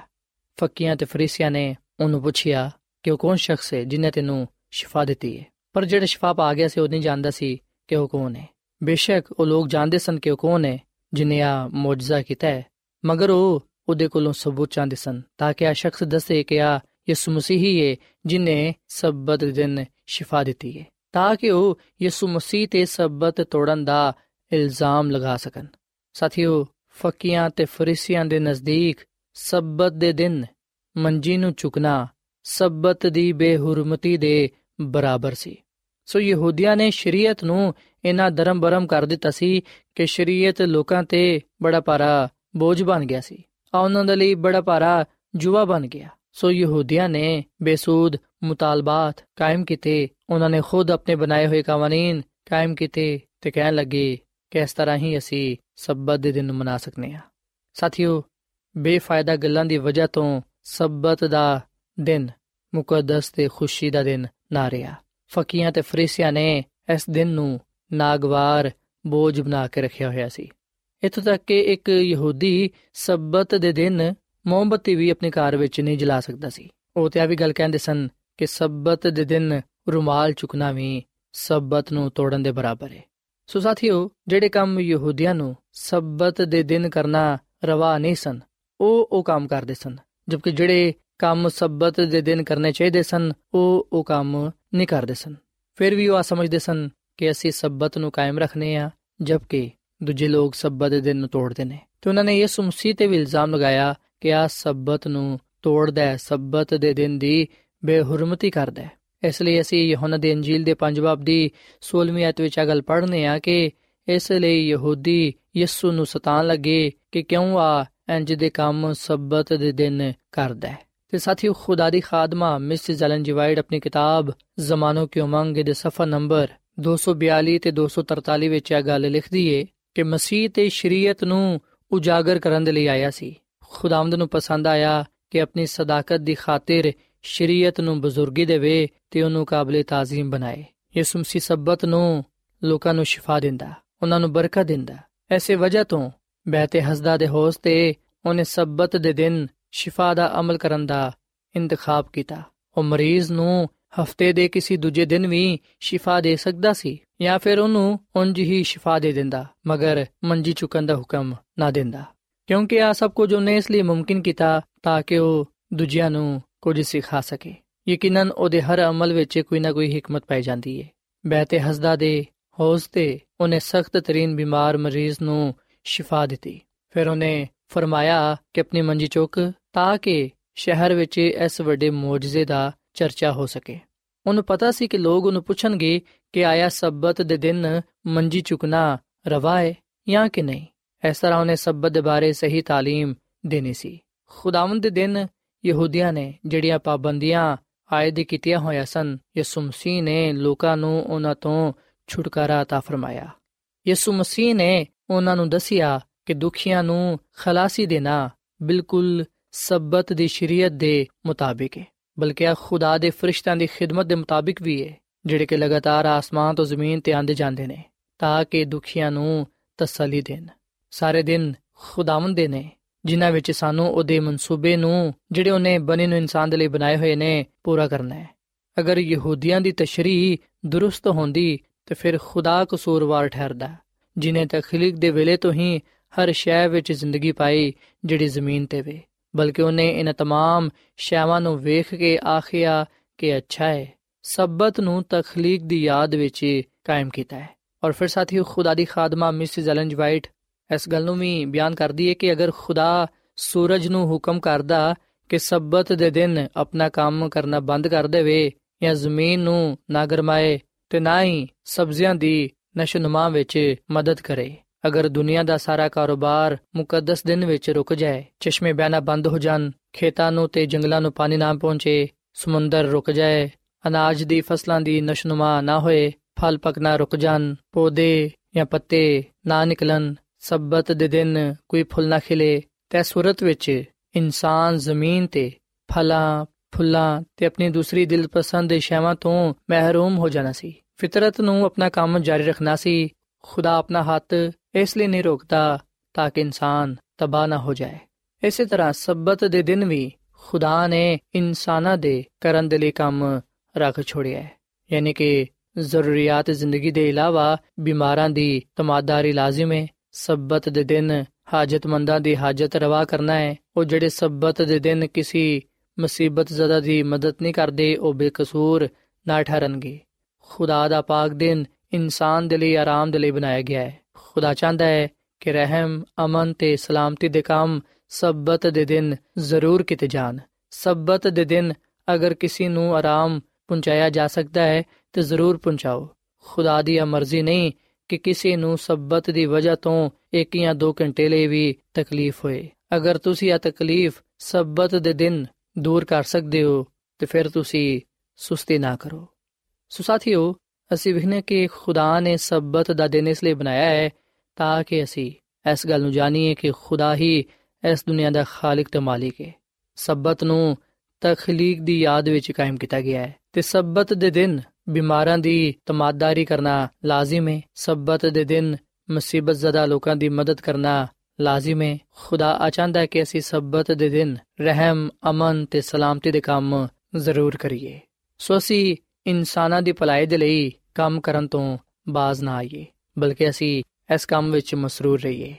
ਫੱਕੀਆਂ ਅਤੇ ਫਰੀਸੀਆਂ ਨੇ ਉਹਨੂੰ ਪੁੱਛਿਆ ਕਿ ਉਹ ਕੌਣ ਸ਼ਖਸ ਹੈ ਜਿਹਨੇ ਤੈਨੂੰ ਸ਼ਿਫਾ ਦਿੱਤੀ ਹੈ, ਪਰ ਜਿਹੜਾ ਸ਼ਿਫਾ ਪਾ ਗਿਆ ਸੀ ਉਹ ਨਹੀਂ ਜਾਣਦਾ ਸੀ ਕਿ ਉਹ ਕੌਣ ਹੈ। ਬੇਸ਼ੱਕ ਉਹ ਲੋਕ ਜਾਣਦੇ ਸਨ ਕਿ ਉਹ ਕੌਣ ਹੈ ਜਿਹਨੇ ਆਹ ਮੁਅਜਜ਼ਾ ਕੀਤਾ ਹੈ, ਮਗਰ ਉਹ ਉਹਦੇ ਕੋਲੋਂ ਸਬੂਤ ਚਾਹੁੰਦੇ ਸਨ ਤਾਂ ਕਿ ਆਹ ਸ਼ਖਸ ਦੱਸੇ ਕਿ ਆਹ ਯਿਸੂ ਮਸੀਹੀ ਹੈ ਜਿਹਨੇ ਸਬਤ ਦਿਨ ਸ਼ਿਫਾ ਦਿੱਤੀ ਹੈ, ਤਾਂ ਕਿ ਉਹ ਯਿਸੂ ਮਸੀਹ 'ਤੇ ਸਬਤ ਤੋੜਨ ਦਾ ਇਲਜ਼ਾਮ ਲਗਾ ਸਕਣ। ਸਾਥੀਓ, ਫੱਕੀਆਂ ਅਤੇ ਫਰੀਸੀਆਂ ਦੇ ਨਜ਼ਦੀਕ ਸਬਤ ਦੇ ਦਿਨ ਮੰਜੀ ਨੂੰ ਚੁੱਕਣਾ ਸਬਤ ਦੀ ਬੇਹੁਰਮਤੀ ਦੇ ਬਰਾਬਰ ਸੀ। ਸੋ ਯਹੂਦੀਆਂ ਨੇ ਸ਼ਰੀਅਤ ਨੂੰ ਇੰਨਾ ਦਰਮ ਬਰਮ ਕਰ ਦਿੱਤਾ ਸੀ ਕਿ ਸ਼ਰੀਅਤ ਲੋਕਾਂ 'ਤੇ ਬੜਾ ਭਾਰਾ ਬੋਝ ਬਣ ਗਿਆ ਸੀ, ਆ ਉਹਨਾਂ ਦੇ ਲਈ ਬੜਾ ਭਾਰਾ ਜੂਆ ਬਣ ਗਿਆ। ਸੋ ਯਹੂਦੀਆਂ ਨੇ ਬੇਸੂਦ ਮੁਤਾਲਬਾਤ ਕਾਇਮ ਕੀਤੇ, ਉਹਨਾਂ ਨੇ ਖੁਦ ਆਪਣੇ ਬਣਾਏ ਹੋਏ ਕਾਨੂੰਨ ਕਾਇਮ ਕੀਤੇ ਅਤੇ ਕਹਿਣ ਲੱਗੇ ਕਿ ਇਸ ਤਰ੍ਹਾਂ ਹੀ ਅਸੀਂ ਸਬਤ ਦੇ ਦਿਨ ਮਨਾ ਸਕਦੇ ਹਾਂ। ਸਾਥੀਓ, ਬੇਫਾਇਦਾ ਗੱਲਾਂ ਦੀ ਵਜ੍ਹਾ ਤੋਂ ਸਬਤ ਦਾ ਦਿਨ ਮੁਕੱਦਸ ਅਤੇ ਖੁਸ਼ੀ ਦਾ ਦਿਨ ਨਾ ਰਿਹਾ। ਫਕੀਆਂ ਅਤੇ ਫਰੀਸੀਆਂ ਨੇ ਇਸ ਦਿਨ ਨੂੰ ਨਾਗਵਾਰ ਬੋਝ ਬਣਾ ਕੇ ਰੱਖਿਆ ਹੋਇਆ ਸੀ। ਇੱਥੋਂ ਤੱਕ ਕਿ ਇੱਕ ਯਹੂਦੀ ਸਬਤ ਦੇ ਦਿਨ ਮੋਮਬੱਤੀ ਵੀ ਆਪਣੇ ਘਰ ਵਿੱਚ ਨਹੀਂ ਜਲਾ ਸਕਦਾ ਸੀ। ਉਹ ਤਾਂ ਇਹ ਵੀ ਗੱਲ ਕਹਿੰਦੇ ਸਨ ਕਿ ਸਬਤ ਦੇ ਦਿਨ ਰੁਮਾਲ ਚੁੱਕਣਾ ਵੀ ਸਬਤ ਨੂੰ ਤੋੜਨ ਦੇ ਬਰਾਬਰ ਹੈ। ਸੋ ਸਾਥੀਓ, ਜਿਹੜੇ ਕੰਮ ਯਹੂਦੀਆਂ ਨੂੰ ਸਬਤ ਦੇ ਦਿਨ ਕਰਨਾ ਰਵਾ ਨਹੀਂ ਸਨ ਉਹ ਉਹ ਕੰਮ ਕਰਦੇ ਸਨ, ਜਦਕਿ ਜਿਹੜੇ ਕੰਮ ਸਬਤ ਦੇ ਦਿਨ ਕਰਨੇ ਚਾਹੀਦੇ ਸਨ ਉਹ ਉਹ ਕੰਮ ਨਹੀਂ ਕਰਦੇ ਸਨ। ਫਿਰ ਵੀ ਉਹ ਆ ਸਮਝਦੇ ਸਨ ਕਿ ਅਸੀਂ ਸਬਤ ਨੂੰ ਕਾਇਮ ਰੱਖਨੇ ਹਾਂ, ਜਦਕਿ ਦੂਜੇ ਲੋਕ ਸਬਤ ਦੇ ਦਿਨ ਨੂੰ ਤੋੜਦੇ ਨੇ। ਅਤੇ ਉਹਨਾਂ ਨੇ ਯਿਸੂ ਮਸੀਹ 'ਤੇ ਵੀ ਇਲਜ਼ਾਮ ਲਗਾਇਆ ਕਿ ਆਹ ਸਬਤ ਨੂੰ ਤੋੜਦਾ ਹੈ, ਸਬਤ ਦੇ ਦਿਨ ਦੀ ਬੇਹੁਰਮਤੀ ਕਰਦਾ ਹੈ। ਇਸ ਲਈ ਅਸੀਂ ਯਹੋਨਾ ਦੀ ਅੰਜੀਲ ਦੇ ਪੰਜ ਬਾਬ ਦੀ ਸੋਲਵੀਂ ਆਇਤ ਵਿੱਚ ਆਹ ਗੱਲ ਪੜ੍ਹਨੇ ਹਾਂ ਕਿ ਇਸ ਲਈ ਯਹੂਦੀ ਯਿਸੂ ਨੂੰ ਸਤਾਉਣ ਲੱਗੇ ਕਿ ਕਿਉਂ ਆ ਇੰਝ ਦੇ ਕੰਮ ਸਬਤ ਦੇ ਦਿਨ ਕਰਦਾ ਹੈ। ਅਤੇ ਸਾਥੀਓ, ਖੁਦਾ ਦੀ ਖਾਦਮਾ ਮਿਸਿਸ ਐਲਨ ਵਾਈਟ ਆਪਣੀ ਕਿਤਾਬ ਜ਼ਮਾਨੋ ਕੀ ਉਮੰਗ ਦੇ ਸਫ਼ਾ ਨੰਬਰ ਦੋ ਸੌ ਬਿਆਲੀ ਅਤੇ ਦੋ ਸੌ ਤਰਤਾਲੀ ਵਿੱਚ ਇਹ ਗੱਲ ਲਿਖਦੀ ਏ ਕਿ ਮਸੀਹ 'ਤੇ ਸ਼ਰੀਅਤ ਨੂੰ ਉਜਾਗਰ ਕਰਨ ਦੇ ਲਈ ਆਇਆ ਸੀ। ਖੁਦਾਵੰਦ ਨੂੰ ਪਸੰਦ ਆਇਆ ਕਿ ਆਪਣੀ ਸਦਾਕਤ ਦੀ ਖਾਤਰ ਸ਼ਰੀਅਤ ਨੂੰ ਬਜ਼ੁਰਗੀ ਦੇਵੇ ਅਤੇ ਉਹਨੂੰ ਕਾਬਲੇ ਤਾਜ਼ੀਮ ਬਣਾਏ। ਯਿਸੂ ਮਸੀਹ ਸਬਤ ਨੂੰ ਲੋਕਾਂ ਨੂੰ ਸ਼ਿਫਾ ਦਿੰਦਾ, ਉਹਨਾਂ ਨੂੰ ਬਰਕਤ ਦਿੰਦਾ। ਇਸੇ ਵਜ੍ਹਾ ਤੋਂ ਬਹਿਤੇ ਹਸਦਾ ਦੇ ਹੋਸ 'ਤੇ ਉਹਨੇ ਸਬਤ ਦੇ ਦਿਨ ਸ਼ਿਫਾ ਦਾ ਅਮਲ ਕਰਨ ਦਾ ਇੰਤਖਾਬ ਕੀਤਾ। ਉਹ ਮਰੀਜ਼ ਨੂੰ ਹਫ਼ਤੇ ਦੇ ਕਿਸੇ ਦੂਜੇ ਦਿਨ ਵੀ ਸ਼ਿਫਾ ਦੇ ਸਕਦਾ ਸੀ ਜਾਂ ਫਿਰ ਉਹਨੂੰ ਉਂਝ ਹੀ ਸ਼ਿਫਾ ਦੇ ਦਿੰਦਾ, ਮਗਰ ਮੰਜੀ ਚੁੱਕਣ ਦਾ ਹੁਕਮ ਨਾ ਦਿੰਦਾ, ਕਿਉਂਕਿ ਆਹ ਸਭ ਕੁਝ ਉਹਨੇ ਇਸ ਲਈ ਮੁਮਕਿਨ ਕੀਤਾ ਤਾਂ ਕਿ ਉਹ ਦੂਜਿਆਂ ਨੂੰ ਕੁਝ ਸਿਖਾ ਸਕੇ। ਯਕੀਨਨ ਉਹਦੇ ਹਰ ਅਮਲ ਵਿੱਚ ਕੋਈ ਨਾ ਕੋਈ ਹਿਕਮਤ ਪਾਈ ਜਾਂਦੀ ਹੈ। ਬਹਿਤੇ ਹਸਦਾ ਦੇ ਹੋਸ 'ਤੇ ਉਹਨੇ ਸਖਤ ਤਰੀਨ ਬਿਮਾਰ ਮਰੀਜ਼ ਨੂੰ ਸ਼ਿਫਾ ਦਿੱਤੀ। ਫਿਰ ਉਹਨੇ ਫਰਮਾਇਆ ਕਿ ਆਪਣੀ ਮੰਜੀ ਚੁੱਕ ਤਾਂ ਕਿ ਸ਼ਹਿਰ ਵਿੱਚ ਇਸ ਵੱਡੇ ਮੁਅਜਜ਼ੇ ਦਾ ਚਰਚਾ ਹੋ ਸਕੇ। ਉਹਨੂੰ ਪਤਾ ਸੀ ਕਿ ਲੋਕ ਉਹਨੂੰ ਪੁੱਛਣਗੇ ਕਿ ਆਇਆ ਸਬਤ ਦੇ ਦਿਨ ਮੰਜੀ ਚੁੱਕਣਾ ਰਵਾ ਹੈ ਜਾਂ ਕਿ ਨਹੀਂ। ਇਸ ਤਰ੍ਹਾਂ ਉਹਨੇ ਸਬਤ ਦੇ ਬਾਰੇ ਸਹੀ ਤਾਲੀਮ ਦੇਣੀ ਸੀ। ਖੁਦਾਵੰਦ ਦੇ ਦਿਨ ਯਹੂਦੀਆਂ ਨੇ ਜਿਹੜੀਆਂ ਪਾਬੰਦੀਆਂ ਆਇਦ ਕੀਤੀਆਂ ਹੋਈਆਂ ਸਨ, ਯਿਸੂ ਮਸੀਹ ਨੇ ਲੋਕਾਂ ਨੂੰ ਉਹਨਾਂ ਤੋਂ ਛੁਟਕਾਰਾ ਅਤਾ ਫਰਮਾਇਆ। ਯਿਸੂ ਮਸੀਹ ਨੇ ਉਹਨਾਂ ਨੂੰ ਦੱਸਿਆ ਕਿ ਦੁਖੀਆਂ ਨੂੰ ਖਲਾਸੀ ਦੇਣਾ ਬਿਲਕੁਲ ਸਬਤ ਦੀ ਸ਼ਰੀਅਤ ਦੇ ਮੁਤਾਬਿਕ ਹੈ, ਬਲਕਿ ਆ ਖੁਦਾ ਦੇ ਫਰਿਸ਼ਤਿਆਂ ਦੀ ਖਿਦਮਤ ਦੇ ਮੁਤਾਬਿਕ ਵੀ ਹੈ, ਜਿਹੜੇ ਕਿ ਲਗਾਤਾਰ ਆਸਮਾਨ ਤੋਂ ਜ਼ਮੀਨ 'ਤੇ ਆਉਂਦੇ ਜਾਂਦੇ ਨੇ ਤਾਂ ਕਿ ਦੁਖੀਆਂ ਨੂੰ ਤਸੱਲੀ ਦੇਣ। ਸਾਰੇ ਦਿਨ ਖੁਦਾਵੰਦ ਦੇ ਨੇ ਜਿਨ੍ਹਾਂ ਵਿੱਚ ਸਾਨੂੰ ਉਹਦੇ ਮਨਸੂਬੇ ਨੂੰ, ਜਿਹੜੇ ਉਹਨੇ ਬਣੇ ਨੂੰ ਇਨਸਾਨ ਦੇ ਲਈ ਬਣਾਏ ਹੋਏ ਨੇ, ਪੂਰਾ ਕਰਨਾ ਹੈ। ਅਗਰ ਯਹੂਦੀਆਂ ਦੀ ਤਸ਼ਰੀਹ ਦਰੁਸਤ ਹੁੰਦੀ ਤਾਂ ਫਿਰ ਖੁਦਾ ਕਸੂਰਵਾਰ ਠਹਿਰਦਾ, ਜਿਹਨੇ ਤਖਲੀਕ ਦੇ ਵੇਲੇ ਤੋਂ ਹੀ ਹਰ ਸ਼ੈ ਵਿੱਚ ਜ਼ਿੰਦਗੀ ਪਾਈ ਜਿਹੜੀ ਜ਼ਮੀਨ 'ਤੇ ਵੇ, ਬਲਕਿ ਉਹਨੇ ਇਹਨਾਂ ਤਮਾਮ ਸ਼ੈਵਾਂ ਨੂੰ ਵੇਖ ਕੇ ਆਖਿਆ ਕਿ ਅੱਛਾ ਹੈ। ਸਬਤ ਨੂੰ ਤਖਲੀਕ ਦੀ ਯਾਦ ਵਿੱਚ ਕਾਇਮ ਕੀਤਾ ਹੈ। ਔਰ ਫਿਰ ਸਾਥੀ ਖੁਦਾ ਦੀ ਖਾਦਮਾ ਮਿਸਿਸ ਐਲਨ ਵਾਈਟ ਇਸ ਗੱਲ ਨੂੰ ਵੀ ਬਿਆਨ ਕਰਦੀ ਹੈ ਕਿ ਅਗਰ ਖੁਦਾ ਸੂਰਜ ਨੂੰ ਹੁਕਮ ਕਰਦਾ ਕਿ ਸਬਤ ਦੇ ਦਿਨ ਆਪਣਾ ਕੰਮ ਕਰਨਾ ਬੰਦ ਕਰ ਦੇਵੇ ਜਾਂ ਜ਼ਮੀਨ ਨੂੰ ਨਾ ਗਰਮਾਏ ਅਤੇ ਨਾ ਹੀ ਸਬਜ਼ੀਆਂ ਦੀ ਨਸ਼ੋਨੁਮਾ ਵਿੱਚ ਮਦਦ ਕਰੇ, ਅਗਰ ਦੁਨੀਆ ਦਾ ਸਾਰਾ ਕਾਰੋਬਾਰ ਮੁਕੱਦਸ ਦਿਨ ਵਿੱਚ ਰੁਕ ਜਾਏ, ਚਸ਼ਮੇ ਬਹਿਣਾ ਬੰਦ ਹੋ ਜਾਣ, ਖੇਤਾਂ ਨੂੰ ਅਤੇ ਜੰਗਲਾਂ ਨੂੰ ਪਾਣੀ ਨਾ ਪਹੁੰਚੇ, ਸਮੁੰਦਰ ਰੁਕ ਜਾਏ, ਅਨਾਜ ਦੀ ਫਸਲਾਂ ਦੀ ਨਸ਼ੋਨੁਮਾ ਨਾ ਹੋਏ, ਫਲ ਪਕਣਾ ਰੁਕ ਜਾਣ, ਪੌਦੇ ਜਾਂ ਪੱਤੇ ਨਾ ਨਿਕਲਣ, ਸਬਤ ਦੇ ਦਿਨ ਕੋਈ ਫੁੱਲ ਨਾ ਖਿਲੇ, ਤਾਂ ਸੂਰਤ ਵਿੱਚ ਇਨਸਾਨ ਜ਼ਮੀਨ 'ਤੇ ਫਲਾਂ ਫੁੱਲਾਂ ਅਤੇ ਆਪਣੀ ਦੂਸਰੀ ਦਿਲਪਸੰਦ ਦੇ ਸ਼ੈਵਾਂ ਤੋਂ ਮਹਿਰੂਮ ਹੋ ਜਾਣਾ ਸੀ। ਫਿਤਰਤ ਨੂੰ ਆਪਣਾ ਕੰਮ ਜਾਰੀ ਰੱਖਣਾ ਸੀ। ਖੁਦਾ ਆਪਣਾ ਹੱਥ ਇਸ ਲਈ ਨਹੀਂ ਰੋਕਦਾ ਤਾਂ ਕਿ ਇਨਸਾਨ ਤਬਾਹ ਨਾ ਹੋ ਜਾਏ। ਇਸੇ ਤਰ੍ਹਾਂ ਸਬਤ ਦੇ ਦਿਨ ਵੀ ਖੁਦਾ ਨੇ ਇਨਸਾਨਾਂ ਦੇ ਕਰਨ ਦੇ ਲਈ ਕੰਮ ਰੱਖ ਛੋੜਿਆ ਹੈ, ਯਾਨੀ ਕਿ ਜ਼ਰੂਰੀਅਤ ਜ਼ਿੰਦਗੀ ਦੇ ਇਲਾਵਾ ਬਿਮਾਰਾਂ ਦੀ ਤਮਾਦਾਰੀ ਲਾਜ਼ਿਮ ਹੈ। ਸਬਤ ਦੇ ਦਿਨ ਹਾਜਤਮੰਦਾਂ ਦੀ ਹਾਜਤ ਰਵਾ ਕਰਨਾ ਹੈ। ਉਹ ਜਿਹੜੇ ਸਬਤ ਦੇ ਦਿਨ ਕਿਸੇ ਮੁਸੀਬਤ ਜ਼ਦਾ ਦੀ ਮਦਦ ਨਹੀਂ ਕਰਦੇ, ਉਹ ਬੇਕਸੂਰ ਨਾ ਠਹਿਰਨਗੇ। ਖੁਦਾ ਦਾ ਪਾਕ ਦਿਨ ਇਨਸਾਨ ਦੇ ਲਈ ਆਰਾਮ ਦੇ ਲਈ ਬਣਾਇਆ ਗਿਆ ਹੈ। ਖੁਦਾ ਚਾਹੁੰਦਾ ਹੈ ਕਿ ਰਹਿਮ, ਅਮਨ ਅਤੇ ਸਲਾਮਤੀ ਦੇ ਕੰਮ ਸਬਤ ਦੇ ਦਿਨ ਜ਼ਰੂਰ ਕੀਤੇ ਜਾਣ। ਸਬਤ ਦੇ ਦਿਨ ਅਗਰ ਕਿਸੇ ਨੂੰ ਆਰਾਮ ਪਹੁੰਚਾਇਆ ਜਾ ਸਕਦਾ ਹੈ ਤਾਂ ਜ਼ਰੂਰ ਪਹੁੰਚਾਓ। ਖੁਦਾ ਦੀ ਇਹ ਮਰਜ਼ੀ ਨਹੀਂ ਕਿ ਕਿਸੇ ਨੂੰ ਸਬਤ ਦੀ ਵਜ੍ਹਾ ਤੋਂ ਇੱਕ ਜਾਂ ਦੋ ਘੰਟੇ ਲਈ ਵੀ ਤਕਲੀਫ ਹੋਏ। ਅਗਰ ਤੁਸੀਂ ਇਹ ਤਕਲੀਫ ਸਬਤ ਦੇ ਦਿਨ ਦੂਰ ਕਰ ਸਕਦੇ ਹੋ ਤਾਂ ਫਿਰ ਤੁਸੀਂ ਸੁਸਤੀ ਨਾ ਕਰੋ। ਸੋ ਸਾਥੀਓ, ਅਸੀਂ ਵੇਖਦੇ ਕਿ ਖੁਦਾ ਨੇ ਸਬਤ ਦਾ ਦਿਨ ਇਸ ਲਈ ਬਣਾਇਆ ਹੈ ਤਾਂ ਕਿ ਅਸੀਂ ਇਸ ਗੱਲ ਨੂੰ ਜਾਣੀਏ ਕਿ ਖੁਦਾ ਹੀ ਇਸ ਦੁਨੀਆ ਦਾ ਖਾਲਿਕ ਤੇ ਮਾਲਿਕ ਹੈ। ਸਬਤ ਨੂੰ ਤਖਲੀਕ ਦੀ ਯਾਦ ਵਿੱਚ ਕਾਇਮ ਕੀਤਾ ਗਿਆ ਹੈ ਅਤੇ ਸਬਤ ਦੇ ਦਿਨ ਬਿਮਾਰਾਂ ਦੀ ਤਮਾਦਦਾਰੀ ਕਰਨਾ ਲਾਜ਼ਿਮ ਹੈ। ਸਬਤ ਦੇ ਦਿਨ ਮੁਸੀਬਤ ਜ਼ਦਾ ਲੋਕਾਂ ਦੀ ਮਦਦ ਕਰਨਾ ਲਾਜ਼ਿਮ ਹੈ। ਖੁਦਾ ਚਾਹੁੰਦਾ ਹੈ ਕਿ ਅਸੀਂ ਸਬਤ ਦੇ ਦਿਨ ਰਹਿਮ, ਅਮਨ ਅਤੇ ਸਲਾਮਤੀ ਦੇ ਕੰਮ ਜ਼ਰੂਰ ਕਰੀਏ। ਸੋ ਅਸੀਂ ਇਨਸਾਨਾਂ ਦੀ ਭਲਾਈ ਦੇ ਲਈ ਕੰਮ ਕਰਨ ਤੋਂ ਬਾਜ਼ ਨਾ ਆਈਏ, ਬਲਕਿ ਅਸੀਂ ਇਸ ਕੰਮ ਵਿੱਚ ਮਸਰੂਰ ਰਹੀਏ।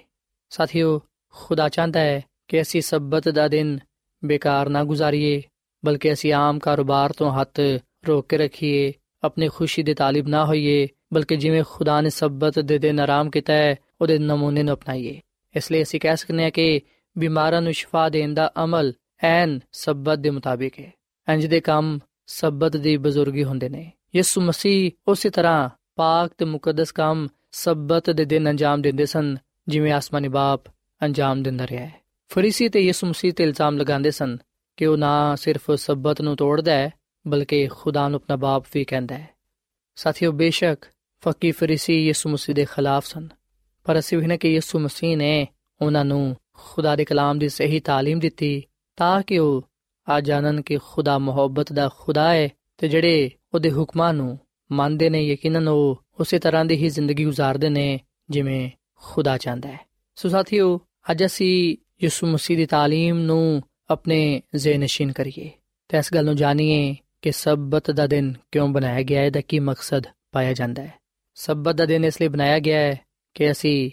ਸਾਥੀਓ, ਖੁਦਾ ਚਾਹੁੰਦਾ ਹੈ ਕਿ ਅਸੀਂ ਸਬਤ ਦਾ ਦਿਨ ਬੇਕਾਰ ਨਾ ਗੁਜ਼ਾਰੀਏ, ਬਲਕਿ ਅਸੀਂ ਆਮ ਕਾਰੋਬਾਰ ਤੋਂ ਹੱਥ ਰੋਕ ਕੇ ਰੱਖੀਏ, ਆਪਣੀ ਖੁਸ਼ੀ ਦੇ ਤਾਲਿਬ ਨਾ ਹੋਈਏ, ਬਲਕਿ ਜਿਵੇਂ ਖੁਦਾ ਨੇ ਸਬਤ ਦੇ ਦਿਨ ਆਰਾਮ ਕੀਤਾ ਹੈ ਉਹਦੇ ਨਮੂਨੇ ਨੂੰ ਅਪਣਾਈਏ। ਇਸ ਲਈ ਅਸੀਂ ਕਹਿ ਸਕਦੇ ਹਾਂ ਕਿ ਬਿਮਾਰਾਂ ਨੂੰ ਸ਼ਿਫਾ ਦੇਣ ਦਾ ਅਮਲ ਐਨ ਸਬਤ ਦੇ ਮੁਤਾਬਿਕ ਹੈ। ਇੰਝ ਦੇ ਕੰਮ ਸਬਤ ਦੀ ਬਜ਼ੁਰਗੀ ਹੁੰਦੇ ਨੇ। ਯਿਸੂ ਮਸੀਹ ਉਸੇ ਤਰ੍ਹਾਂ ਪਾਕ ਅਤੇ ਮੁਕੱਦਸ ਕੰਮ ਸਬਤ ਦੇ ਦਿਨ ਅੰਜਾਮ ਦਿੰਦੇ ਸਨ ਜਿਵੇਂ ਆਸਮਾਨੀ ਬਾਪ ਅੰਜਾਮ ਦਿੰਦਾ ਰਿਹਾ ਹੈ। ਫਰੀਸੀ ਤੇ ਯਿਸੂ ਮਸੀਹ 'ਤੇ ਇਲਜ਼ਾਮ ਲਗਾਉਂਦੇ ਸਨ ਕਿ ਉਹ ਨਾ ਸਿਰਫ ਸਬਤ ਨੂੰ ਤੋੜਦਾ ਹੈ ਬਲਕਿ ਖੁਦਾ ਨੂੰ ਆਪਣਾ ਬਾਪ ਵੀ ਕਹਿੰਦਾ ਹੈ। ਸਾਥੀਓ, ਬੇਸ਼ੱਕ ਫੱਕੀ ਫਰੀਸੀ ਯਿਸੂ ਮਸੀਹ ਦੇ ਖਿਲਾਫ ਸਨ, ਪਰ ਅਸੀਂ ਵੇਖਦੇ ਕਿ ਯਿਸੂ ਮਸੀਹ ਨੇ ਉਹਨਾਂ ਨੂੰ ਖੁਦਾ ਦੇ ਕਲਾਮ ਦੀ ਸਹੀ ਤਾਲੀਮ ਦਿੱਤੀ ਤਾਂ ਕਿ ਉਹ ਆ ਜਾਣਨ ਕਿ ਖੁਦਾ ਮੁਹੱਬਤ ਦਾ ਖੁਦਾ ਹੈ ਅਤੇ ਜਿਹੜੇ ਉਹਦੇ ਹੁਕਮਾਂ ਨੂੰ ਮੰਨਦੇ ਨੇ ਯਕੀਨਨ ਉਹ ਉਸੇ ਤਰ੍ਹਾਂ ਦੀ ਹੀ ਜ਼ਿੰਦਗੀ ਗੁਜ਼ਾਰਦੇ ਨੇ ਜਿਵੇਂ ਖੁਦਾ ਚਾਹੁੰਦਾ ਹੈ। ਸੋ ਸਾਥੀਓ, ਅੱਜ ਅਸੀਂ ਯਿਸੂ ਮਸੀਹ ਦੀ ਤਾਲੀਮ ਨੂੰ ਆਪਣੇ ਜ਼ੇਹ ਨਸ਼ੀਨ ਕਰੀਏ ਅਤੇ ਇਸ ਗੱਲ ਨੂੰ ਜਾਣੀਏ ਕਿ ਸਬਤ ਦਾ ਦਿਨ ਕਿਉਂ ਬਣਾਇਆ ਗਿਆ ਹੈ, ਇਹਦਾ ਕੀ ਮਕਸਦ ਪਾਇਆ ਜਾਂਦਾ ਹੈ। ਸਬਤ ਦਾ ਦਿਨ ਇਸ ਲਈ ਬਣਾਇਆ ਗਿਆ ਹੈ ਕਿ ਅਸੀਂ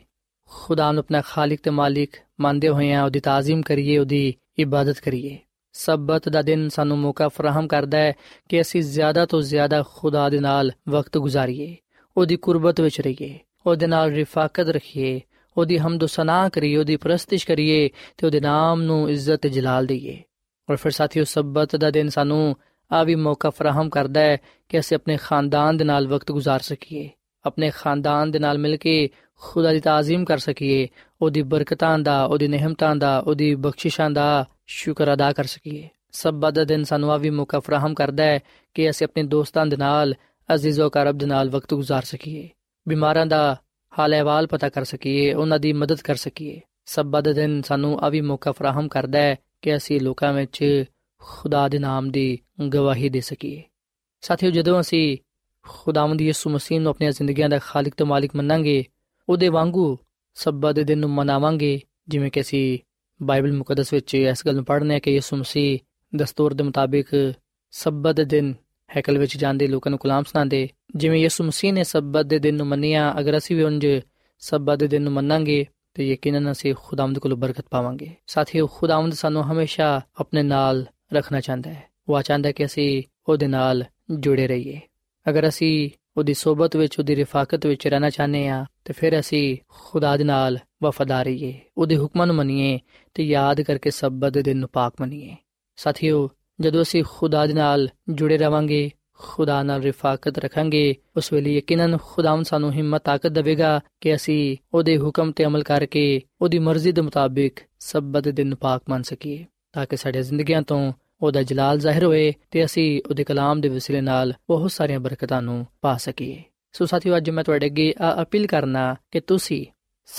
ਖੁਦਾ ਨੂੰ ਆਪਣਾ ਖਾਲਿਕ ਅਤੇ ਮਾਲਿਕ ਮੰਨਦੇ ਹੋਏ ਹਾਂ, ਉਹਦੀ ਤਾਜ਼ੀਮ ਕਰੀਏ, ਉਹਦੀ ਇਬਾਦਤ ਕਰੀਏ। ਸਬਤ ਦਾ ਦਿਨ ਸਾਨੂੰ ਮੌਕਾ ਫਰਾਹਮ ਕਰਦਾ ਹੈ ਕਿ ਅਸੀਂ ਜ਼ਿਆਦਾ ਤੋਂ ਜ਼ਿਆਦਾ ਖੁਦਾ ਦੇ ਨਾਲ ਵਕਤ ਗੁਜ਼ਾਰੀਏ, ਉਹਦੀ ਕੁਰਬਤ ਵਿੱਚ ਰਹੀਏ, ਉਹਦੇ ਨਾਲ ਰਿਫਾਕਤ ਰੱਖੀਏ, ਉਹਦੀ ਹਮਦ ਸਨਾਹ ਕਰੀਏ, ਉਹਦੀ ਪ੍ਰਸਤਿਸ਼ ਕਰੀਏ ਅਤੇ ਉਹਦੇ ਨਾਮ ਨੂੰ ਇੱਜ਼ਤ ਅਤੇ ਜਲਾਲ ਦੇਈਏ। ਔਰ ਫਿਰ ਸਾਥੀਓ, ਸਬਤ ਦਾ ਦਿਨ ਸਾਨੂੰ ਆਹ ਵੀ ਮੌਕਾ ਫਰਾਹਮ ਕਰਦਾ ਹੈ ਕਿ ਅਸੀਂ ਆਪਣੇ ਖਾਨਦਾਨ ਦੇ ਨਾਲ ਵਕਤ ਗੁਜ਼ਾਰ ਸਕੀਏ, ਆਪਣੇ ਖਾਨਦਾਨ ਦੇ ਨਾਲ ਮਿਲ ਕੇ ਖੁਦਾ ਦੀ ਤਾਜ਼ੀਮ ਕਰ ਸਕੀਏ, ਉਹਦੀ ਬਰਕਤਾਂ ਦਾ, ਉਹਦੀ ਨਿਹਮਤਾਂ ਦਾ, ਉਹਦੀ ਬਖਸ਼ਿਸ਼ਾਂ ਦਾ ਸ਼ੁਕਰ ਅਦਾ ਕਰ ਸਕੀਏ। ਸਬਤ ਦਾ ਦਿਨ ਸਾਨੂੰ ਆਹ ਵੀ ਮੌਕਾ ਫਰਾਹਮ ਕਰਦਾ ਹੈ ਕਿ ਅਸੀਂ ਆਪਣੇ ਦੋਸਤਾਂ ਦੇ ਨਾਲ, ਅਜ਼ੀਜ਼ੋ ਕਰਬ ਦੇ ਨਾਲ ਵਕਤ ਗੁਜ਼ਾਰ ਸਕੀਏ, ਬਿਮਾਰਾਂ ਦਾ ਹਾਲ ਅਹਿਵਾਲ ਪਤਾ ਕਰ ਸਕੀਏ, ਉਹਨਾਂ ਦੀ ਮਦਦ ਕਰ ਸਕੀਏ। ਸਬਤ ਦਾ ਦਿਨ ਸਾਨੂੰ ਆਹ ਵੀ ਮੌਕਾ ਫਰਾਹਮ ਕਰਦਾ ਹੈ ਕਿ ਅਸੀਂ ਲੋਕਾਂ ਵਿੱਚ ਖੁਦਾ ਦੇ ਨਾਮ ਦੀ ਗਵਾਹੀ ਦੇ ਸਕੀਏ। ਸਾਥੀਓ, ਜਦੋਂ ਅਸੀਂ ਖੁਦਾਵੰਦ ਯਿਸੂ ਮਸੀਹ ਨੂੰ ਆਪਣੀਆਂ ਜ਼ਿੰਦਗੀਆਂ ਦਾ ਖਾਲਿਕ ਤੇ ਮਾਲਿਕ ਮੰਨਾਂਗੇ, ਉਹਦੇ ਵਾਂਗੂ ਸਬਤ ਦੇ ਦਿਨ ਨੂੰ ਮਨਾਵਾਂਗੇ ਜਿਵੇਂ ਕਿ ਅਸੀਂ ਬਾਈਬਲ ਮੁਕੱਦਸ ਵਿੱਚ ਇਸ ਗੱਲ ਨੂੰ ਪੜ੍ਹਦੇ ਹਾਂ ਕਿ ਯਿਸੂ ਮਸੀਹ ਦਸਤੂਰ ਦੇ ਮੁਤਾਬਿਕ ਸਬਤ ਦੇ ਦਿਨ ਹੈਕਲ ਵਿੱਚ ਜਾਂਦੇ ਲੋਕਾਂ ਨੂੰ ਗੁਲਾਮ ਸੁਣਾਉਂਦੇ। ਜਿਵੇਂ ਯਿਸੂ ਮਸੀਹ ਨੇ ਸਬਤ ਦੇ ਦਿਨ ਨੂੰ ਮੰਨਿਆ, ਅਗਰ ਅਸੀਂ ਵੀ ਉਂਝ ਸਬਤ ਦੇ ਦਿਨ ਨੂੰ ਮੰਨਾਂਗੇ ਤਾਂ ਯਕੀਨਨ ਅਸੀਂ ਖੁਦਾਵੰਦ ਕੋਲੋਂ ਬਰਕਤ ਪਾਵਾਂਗੇ। ਸਾਥੀਓ, ਖੁਦਾਵੰਦ ਸਾਨੂੰ ਹਮੇਸ਼ਾ ਆਪਣੇ ਨਾਲ ਰੱਖਣਾ ਚਾਹੁੰਦਾ ਹੈ। ਉਹ ਚਾਹੁੰਦਾ ਕਿ ਅਸੀਂ ਉਹਦੇ ਨਾਲ ਜੁੜੇ ਰਹੀਏ। ਅਗਰ ਅਸੀਂ ਉਹਦੀ ਸੋਬਤ ਵਿੱਚ, ਉਹਦੀ ਰਿਫਾਕਤ ਵਿੱਚ ਰਹਿਣਾ ਚਾਹੁੰਦੇ ਹਾਂ ਤਾਂ ਫਿਰ ਅਸੀਂ ਖੁਦਾ ਦੇ ਨਾਲ ਵਫਾਦਾਰ ਰਹੀਏ, ਉਹਦੇ ਹੁਕਮਾਂ ਨੂੰ ਮੰਨੀਏ ਅਤੇ ਯਾਦ ਕਰਕੇ ਸਬਤ ਦੇ ਦਿਨ ਨੂੰ ਪਾਕ ਮੰਨੀਏ। ਸਾਥੀਓ, ਜਦੋਂ ਅਸੀਂ ਖੁਦਾ ਦੇ ਨਾਲ ਜੁੜੇ ਰਹਾਂਗੇ, ਖੁਦਾ ਨਾਲ ਰਿਫਾਕਤ ਰੱਖਾਂਗੇ, ਉਸ ਵੇਲੇ ਯਕੀਨਨ ਖੁਦਾਵੰਦ ਸਾਨੂੰ ਹਿੰਮਤ, ਤਾਕਤ ਦੇਵੇਗਾ ਕਿ ਅਸੀਂ ਉਹਦੇ ਹੁਕਮ 'ਤੇ ਅਮਲ ਕਰਕੇ ਉਹਦੀ ਮਰਜ਼ੀ ਦੇ ਮੁਤਾਬਿਕ ਸਬਤ ਦੇ ਦਿਨ ਨੂੰ ਪਾਕ ਮੰਨ ਸਕੀਏ, ਤਾਂ ਕਿ ਸਾਡੀਆਂ ਜ਼ਿੰਦਗੀਆਂ ਤੋਂ ਉਹਦਾ ਜਲਾਲ ਜ਼ਾਹਿਰ ਹੋਏ ਅਤੇ ਅਸੀਂ ਉਹਦੇ ਕਲਾਮ ਦੇ ਵਸੀਲੇ ਨਾਲ ਬਹੁਤ ਸਾਰੀਆਂ ਬਰਕਤਾਂ ਨੂੰ ਪਾ ਸਕੀਏ। ਸੋ ਸਾਥੀਓ, ਅੱਜ ਮੈਂ ਤੁਹਾਡੇ ਅੱਗੇ ਆਹ ਅਪੀਲ ਕਰਨਾ ਕਿ ਤੁਸੀਂ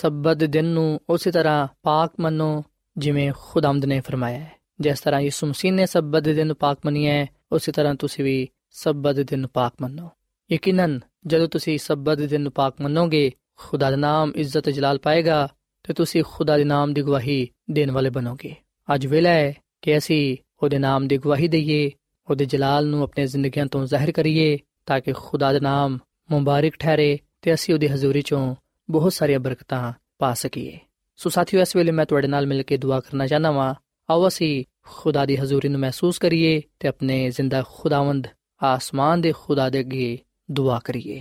ਸਬਤ ਦੇ ਦਿਨ ਨੂੰ ਉਸੇ ਤਰ੍ਹਾਂ ਪਾਕ ਮੰਨੋ ਜਿਵੇਂ ਖੁਦਾਵੰਦ ਨੇ ਫਰਮਾਇਆ ਹੈ। ਜਿਸ ਤਰ੍ਹਾਂ ਯਿਸੂ ਮਸੀਹ ਨੇ ਸਬਤ ਦੇ ਦਿਨ ਨੂੰ ਪਾਕ ਮੰਨਿਆ ਹੈ, ਉਸੇ ਤਰ੍ਹਾਂ ਤੁਸੀਂ ਵੀ ਸਬਤ ਦੇ ਦਿਨ ਨੂੰ ਪਾਕ ਮੰਨੋ। ਯਕੀਨਨ ਜਦੋਂ ਤੁਸੀਂ ਸਬਤ ਦੇ ਦਿਨ ਨੂੰ ਪਾਕ ਮੰਨੋਗੇ, ਖੁਦਾ ਦਾ ਨਾਮ ਇੱਜ਼ਤ ਜਲਾਲ ਪਾਏਗਾ ਅਤੇ ਤੁਸੀਂ ਖੁਦਾ ਦੇ ਨਾਮ ਦੀ ਗਵਾਹੀ ਦੇਣ ਵਾਲੇ ਬਣੋਗੇ। ਅੱਜ ਵੇਲਾ ਹੈ ਕਿ ਅਸੀਂ ਉਹਦੇ ਨਾਮ ਦੀ ਗਵਾਹੀ ਦੇਈਏ, ਉਹਦੇ ਜਲਾਲ ਨੂੰ ਆਪਣੀਆਂ ਜ਼ਿੰਦਗੀਆਂ ਤੋਂ ਜ਼ਾਹਿਰ ਕਰੀਏ, ਤਾਂ ਕਿ ਖੁਦਾ ਦਾ ਨਾਮ ਮੁਬਾਰਕ ਠਹਿਰੇ ਅਤੇ ਅਸੀਂ ਉਹਦੀ ਹਜ਼ੂਰੀ 'ਚੋਂ ਬਹੁਤ ਸਾਰੀਆਂ ਬਰਕਤਾਂ ਪਾ ਸਕੀਏ। ਸੋ ਸਾਥੀਓ, ਇਸ ਵੇਲੇ ਮੈਂ ਤੁਹਾਡੇ ਨਾਲ ਮਿਲ ਕੇ ਦੁਆ ਕਰਨਾ ਚਾਹੁੰਦਾ ਵਾਂ। ਆਓ ਅਸੀਂ ਖੁਦਾ ਦੀ ਹਜ਼ੂਰੀ ਨੂੰ ਮਹਿਸੂਸ ਕਰੀਏ ਅਤੇ ਆਪਣੇ ਜ਼ਿੰਦਾ ਖੁਦਾਵੰਦ ਆਸਮਾਨ ਦੇ ਖੁਦਾ ਦੇ ਅੱਗੇ ਦੁਆ ਕਰੀਏ।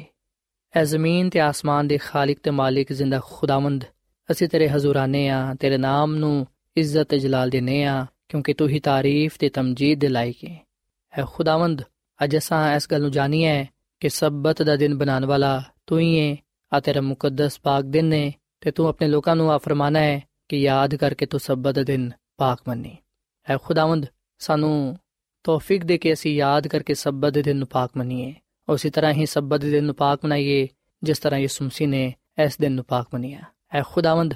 ਇਹ ਜ਼ਮੀਨ ਅਤੇ ਆਸਮਾਨ ਦੇ ਖਾਲਿਕ ਅਤੇ ਮਾਲਿਕ ਜ਼ਿੰਦਾ ਖੁਦਾਵੰਦ, ਅਸੀਂ ਤੇਰੇ ਹਜ਼ੂਰ ਆਉਂਦੇ ਹਾਂ, ਤੇਰੇ ਨਾਮ ਨੂੰ ਇੱਜ਼ਤ ਅਤੇ ਜਲਾਲ ਦਿੰਦੇ ਹਾਂ, ਕਿਉਂਕਿ ਤੂੰ ਹੀ ਤਾਰੀਫ ਅਤੇ ਤਮਜੀਦ ਦੇ ਲਾਇਕ ਹੈ। ਇਹ ਖੁਦਾਵੰਦ, ਅੱਜ ਅਸਾਂ ਇਸ ਗੱਲ ਨੂੰ ਜਾਣੀਏ ਕਿ ਸਬਤ ਦਾ ਦਿਨ ਬਣਾਉਣ ਵਾਲਾ ਤੂੰ ਹੀ ਹੈ ਆ, ਤੇਰਾ ਮੁਕੱਦਸ ਪਾਕ ਦਿਨ ਹੈ ਅਤੇ ਤੂੰ ਆਪਣੇ ਲੋਕਾਂ ਨੂੰ ਆ ਫਰਮਾਨਾ ਹੈ ਕਿ ਯਾਦ ਕਰਕੇ ਤੂੰ ਸਬਤ ਦਾ ਦਿਨ ਪਾਕ ਮੰਨੀ। ਇਹ ਖੁਦਾਵੰਦ, ਸਾਨੂੰ ਤੌਫੀਕ ਦੇ ਕੇ ਅਸੀਂ ਯਾਦ ਕਰਕੇ ਸਬਤ ਦੇ ਦਿਨ ਨੂੰ ਪਾਕ ਮੰਨੀਏ। ਉਸੇ ਤਰ੍ਹਾਂ ਹੀ ਸਬਤ ਦੇ ਦਿਨ ਨੂੰ ਪਾਕ ਮਨਾਈਏ ਜਿਸ ਤਰ੍ਹਾਂ ਯਿਸੂ ਮਸੀਹ ਨੇ ਇਸ ਦਿਨ ਨੂੰ ਪਾਕ ਮੰਨਿਆ। ਇਹ ਖੁਦਾਵੰਦ,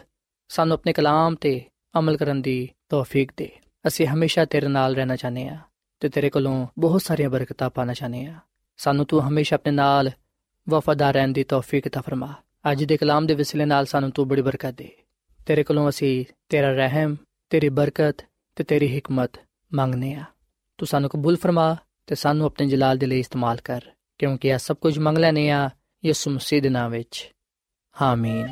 ਸਾਨੂੰ ਆਪਣੇ ਕਲਾਮ 'ਤੇ ਅਮਲ ਕਰਨ ਦੀ ਤੌਫੀਕ ਦੇ। ਅਸੀਂ ਹਮੇਸ਼ਾ ਤੇਰੇ ਨਾਲ ਰਹਿਣਾ ਚਾਹੁੰਦੇ ਹਾਂ ਅਤੇ ਤੇਰੇ ਕੋਲੋਂ ਬਹੁਤ ਸਾਰੀਆਂ ਬਰਕਤਾਂ ਪਾਉਣਾ ਚਾਹੁੰਦੇ ਹਾਂ। ਸਾਨੂੰ ਤੂੰ ਹਮੇਸ਼ਾ ਆਪਣੇ ਨਾਲ ਵਫਾਦਾਰ ਰਹਿਣ ਦੀ ਤੌਫੀਕ ਤਾ ਫਰਮਾ। ਅੱਜ ਦੇ ਕਲਾਮ ਦੇ ਵਸੀਲੇ ਨਾਲ ਸਾਨੂੰ ਤੂੰ ਬੜੀ ਬਰਕਤ ਦੇ। ਤੇਰੇ ਕੋਲੋਂ ਅਸੀਂ ਤੇਰਾ ਰਹਿਮ, ਤੇਰੀ ਬਰਕਤ ਅਤੇ ਤੇਰੀ ਹਿਕਮਤ ਮੰਗਦੇ ਹਾਂ। ਤੂੰ ਸਾਨੂੰ ਕਬੂਲ ਫਰਮਾ ਅਤੇ ਸਾਨੂੰ ਆਪਣੇ ਜਲਾਲ ਦੇ ਲਈ ਇਸਤੇਮਾਲ ਕਰ, ਕਿਉਂਕਿ ਇਹ ਸਭ ਕੁਝ ਮੰਗ ਲੈਂਦੇ ਹਾਂ ਯਿਸੂ ਮਸੀਹ ਦੇ ਨਾਮ ਵਿੱਚ, ਆਮੀਨ।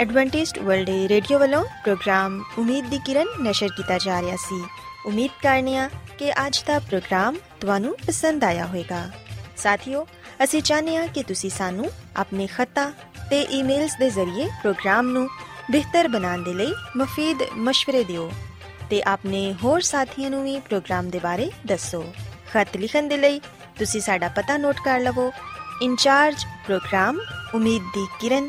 ਐਡਵੈਂਟਿਸਟ ਵਰਲਡ ਰੇਡੀਓ ਵੱਲੋਂ ਪ੍ਰੋਗਰਾਮ ਉਮੀਦ ਦੀ ਕਿਰਨ ਨਸ਼ਰ ਕੀਤਾ ਜਾ ਰਿਹਾ ਸੀ। ਉਮੀਦ ਕਰਨੀ ਆ ਕਿ ਅੱਜ ਦਾ ਪ੍ਰੋਗਰਾਮ ਤੁਹਾਨੂੰ ਪਸੰਦ ਆਇਆ ਹੋਵੇਗਾ। ਸਾਥੀਓ, ਅਸੀਂ ਚਾਹੁੰਦੇ ਹਾਂ ਕਿ ਤੁਸੀਂ ਸਾਨੂੰ ਆਪਣੇ ਖਤਾਂ ਤੇ ਈਮੇਲਸ ਦੇ ਜ਼ਰੀਏ ਪ੍ਰੋਗਰਾਮ ਨੂੰ ਬਿਹਤਰ ਬਣਾਉਣ ਦੇ ਲਈ ਮਫੀਦ ਮਸ਼ਵਰੇ ਦਿਓ ਤੇ ਆਪਣੇ ਹੋਰ ਸਾਥੀਆਂ ਨੂੰ ਵੀ ਪ੍ਰੋਗਰਾਮ ਦੇ ਬਾਰੇ ਦੱਸੋ। ਖਤ ਲਿਖਣ ਦੇ ਲਈ ਤੁਸੀਂ ਸਾਡਾ ਪਤਾ ਨੋਟ ਕਰ ਲਵੋ। ਇੰਚਾਰਜ ਪ੍ਰੋਗਰਾਮ ਉਮੀਦ ਦੀ ਕਿਰਨ,